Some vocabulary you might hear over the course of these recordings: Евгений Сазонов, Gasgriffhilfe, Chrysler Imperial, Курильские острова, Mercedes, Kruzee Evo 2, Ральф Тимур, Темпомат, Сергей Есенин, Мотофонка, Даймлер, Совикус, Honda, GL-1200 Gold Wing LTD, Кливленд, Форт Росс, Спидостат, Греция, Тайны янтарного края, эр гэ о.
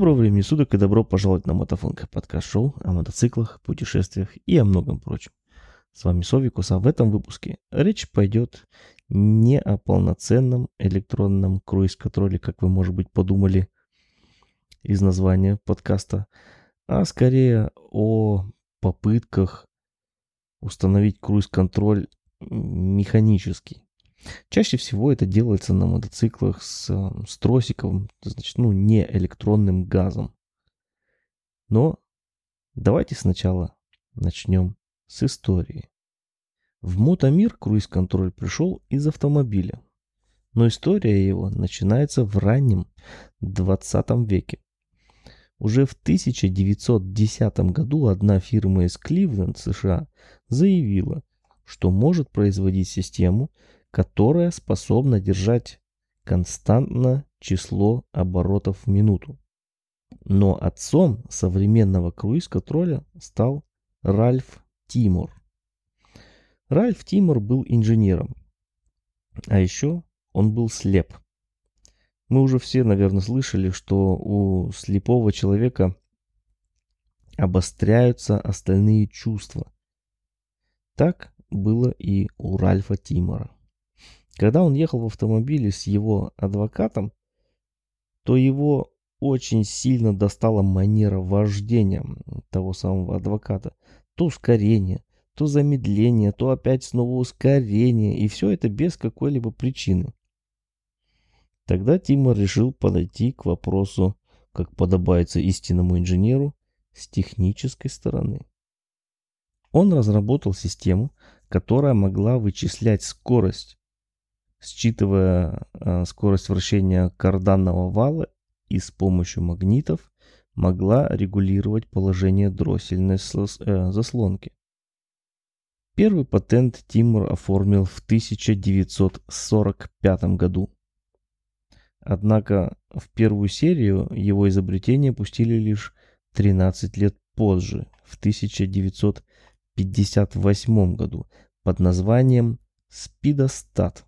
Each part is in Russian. Доброго времени суток и добро пожаловать на Мотофонка, подкаст-шоу о мотоциклах, путешествиях и о многом прочем. С вами Совикус, а в этом выпуске речь пойдет не о полноценном электронном круиз-контроле, как вы, может быть, подумали из названия подкаста, а скорее о попытках установить круиз-контроль механический. Чаще всего это делается на мотоциклах с тросиком, значит, не электронным газом. Но давайте сначала начнем с истории. В мотомир круиз-контроль пришел из автомобиля, но история его начинается в раннем 20 веке. Уже в 1910 году одна фирма из Кливленд, США, заявила, что может производить систему, которая способна держать константно число оборотов в минуту. Но отцом современного круиз-контроля стал Ральф Тимур. Ральф Тимур был инженером, а еще он был слеп. Мы уже все, наверное, слышали, что у слепого человека обостряются остальные чувства. Так было и у Ральфа Тимура. Когда он ехал в автомобиле с его адвокатом, то его очень сильно достала манера вождения того самого адвоката. То ускорение, то замедление, то опять снова ускорение. И все это без какой-либо причины. Тогда Тимур решил подойти к вопросу, как подобается истинному инженеру, с технической стороны. Он разработал систему, которая могла вычислять скорость, считывая скорость вращения карданного вала, и с помощью магнитов могла регулировать положение дроссельной заслонки. Первый патент Тимур оформил в 1945 году. Однако в первую серию его изобретения пустили лишь 13 лет позже, в 1958 году, под названием «Спидостат»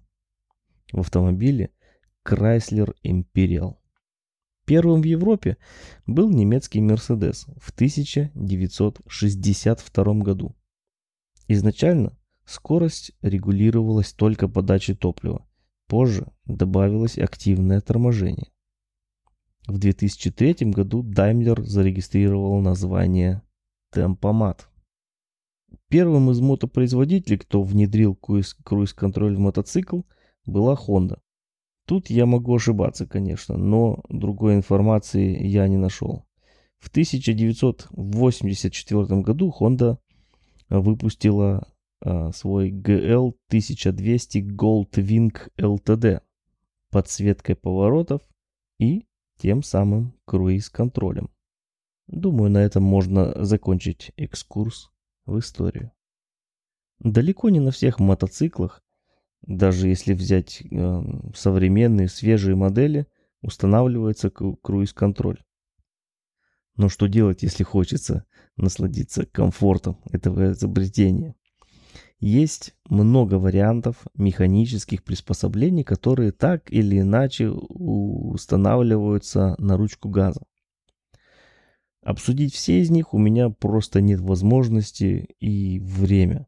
в автомобиле Chrysler Imperial. Первым в Европе был немецкий Mercedes в 1962 году. Изначально скорость регулировалась только подачей топлива. Позже добавилось активное торможение. В 2003 году Даймлер зарегистрировал название «Темпомат». Первым из мотопроизводителей, кто внедрил круиз-контроль в мотоцикл, была Honda. Тут я могу ошибаться, конечно, но другой информации я не нашел. В 1984 году Honda выпустила свой GL-1200 Gold Wing LTD подсветкой поворотов и тем самым круиз-контролем. Думаю, на этом можно закончить экскурс в историю. Далеко не на всех мотоциклах, даже если взять современные свежие модели, устанавливается круиз-контроль. Но что делать, если хочется насладиться комфортом этого изобретения? Есть много вариантов механических приспособлений, которые так или иначе устанавливаются на ручку газа. Обсудить все из них у меня просто нет возможности и времени.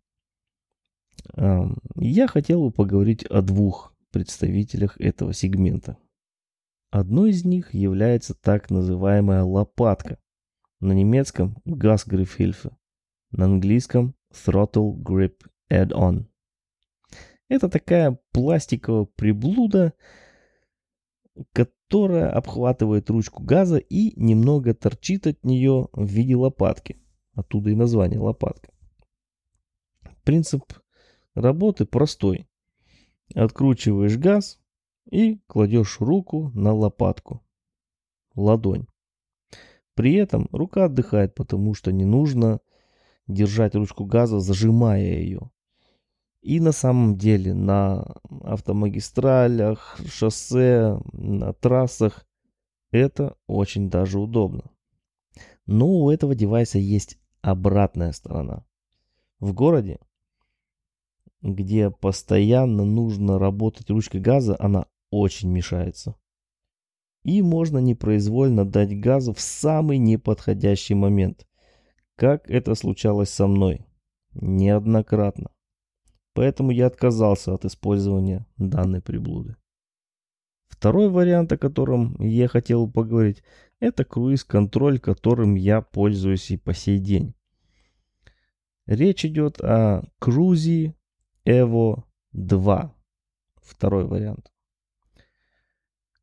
Я хотел бы поговорить о двух представителях этого сегмента. Одной из них является так называемая лопатка. На немецком Gasgriffhilfe, на английском Throttle Grip Add-on. Это такая пластиковая приблуда, которая обхватывает ручку газа и немного торчит от нее в виде лопатки. Оттуда и название лопатка. Принцип работы простой. Откручиваешь газ и кладешь руку на лопатку. Ладонь. При этом рука отдыхает, потому что не нужно держать ручку газа, зажимая ее. И на самом деле на автомагистралях, шоссе, на трассах это очень даже удобно. Но у этого девайса есть обратная сторона. В городе, где постоянно нужно работать ручкой газа, она очень мешается. и можно непроизвольно дать газу в самый неподходящий момент, как это случалось со мной неоднократно. Поэтому я отказался от использования данной приблуды. Второй вариант, о котором я хотел поговорить, это круиз-контроль, которым я пользуюсь и по сей день. Речь идет о Kruzee Evo 2. Второй вариант.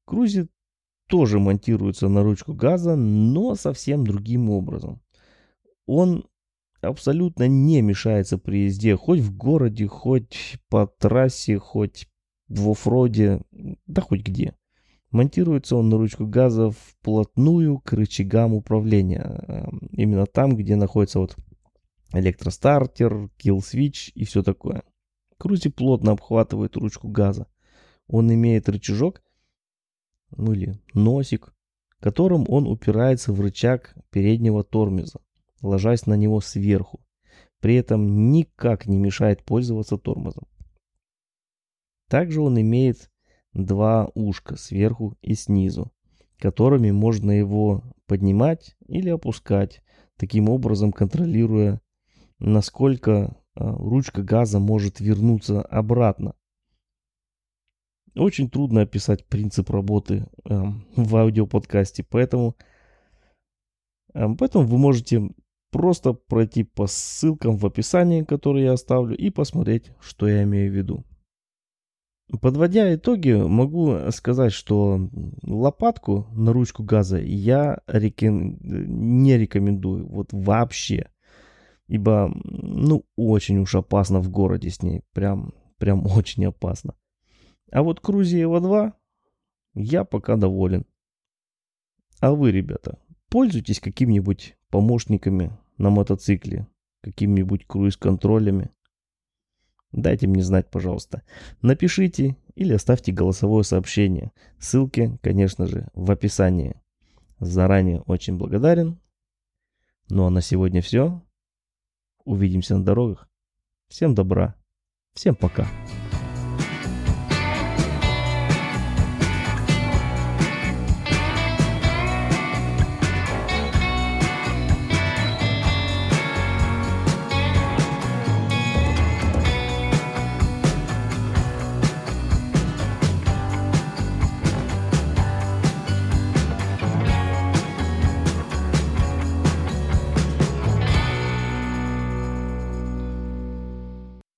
Kruzee тоже монтируется на ручку газа, но совсем другим образом. Он абсолютно не мешается при езде, хоть в городе, хоть по трассе, хоть в оффроде, да хоть где. Монтируется он на ручку газа вплотную к рычагам управления. Именно там, где находится вот электростартер, килл-свич и все такое. Kruzee плотно обхватывает ручку газа. Он имеет рычажок, ну или носик, которым он упирается в рычаг переднего тормоза, ложась на него сверху. При этом никак не мешает пользоваться тормозом. Также он имеет два ушка сверху и снизу, которыми можно его поднимать или опускать, таким образом контролируя, насколько ручка газа может вернуться обратно. Очень трудно описать принцип работы в аудиоподкасте, поэтому вы можете просто пройти по ссылкам в описании, которые я оставлю, и посмотреть, что я имею в виду. Подводя итоги, могу сказать, что лопатку на ручку газа я не рекомендую вот вообще, ибо очень уж опасно в городе с ней, прям очень опасно. А вот Kruzee Evo 2 я пока доволен. А вы, ребята, пользуйтесь какими-нибудь помощниками на мотоцикле, какими-нибудь круиз-контролями. Дайте мне знать, пожалуйста. Напишите или оставьте голосовое сообщение. Ссылки, конечно же, в описании. Заранее очень благодарен. Ну а на сегодня все. Увидимся на дорогах. Всем добра. Всем пока.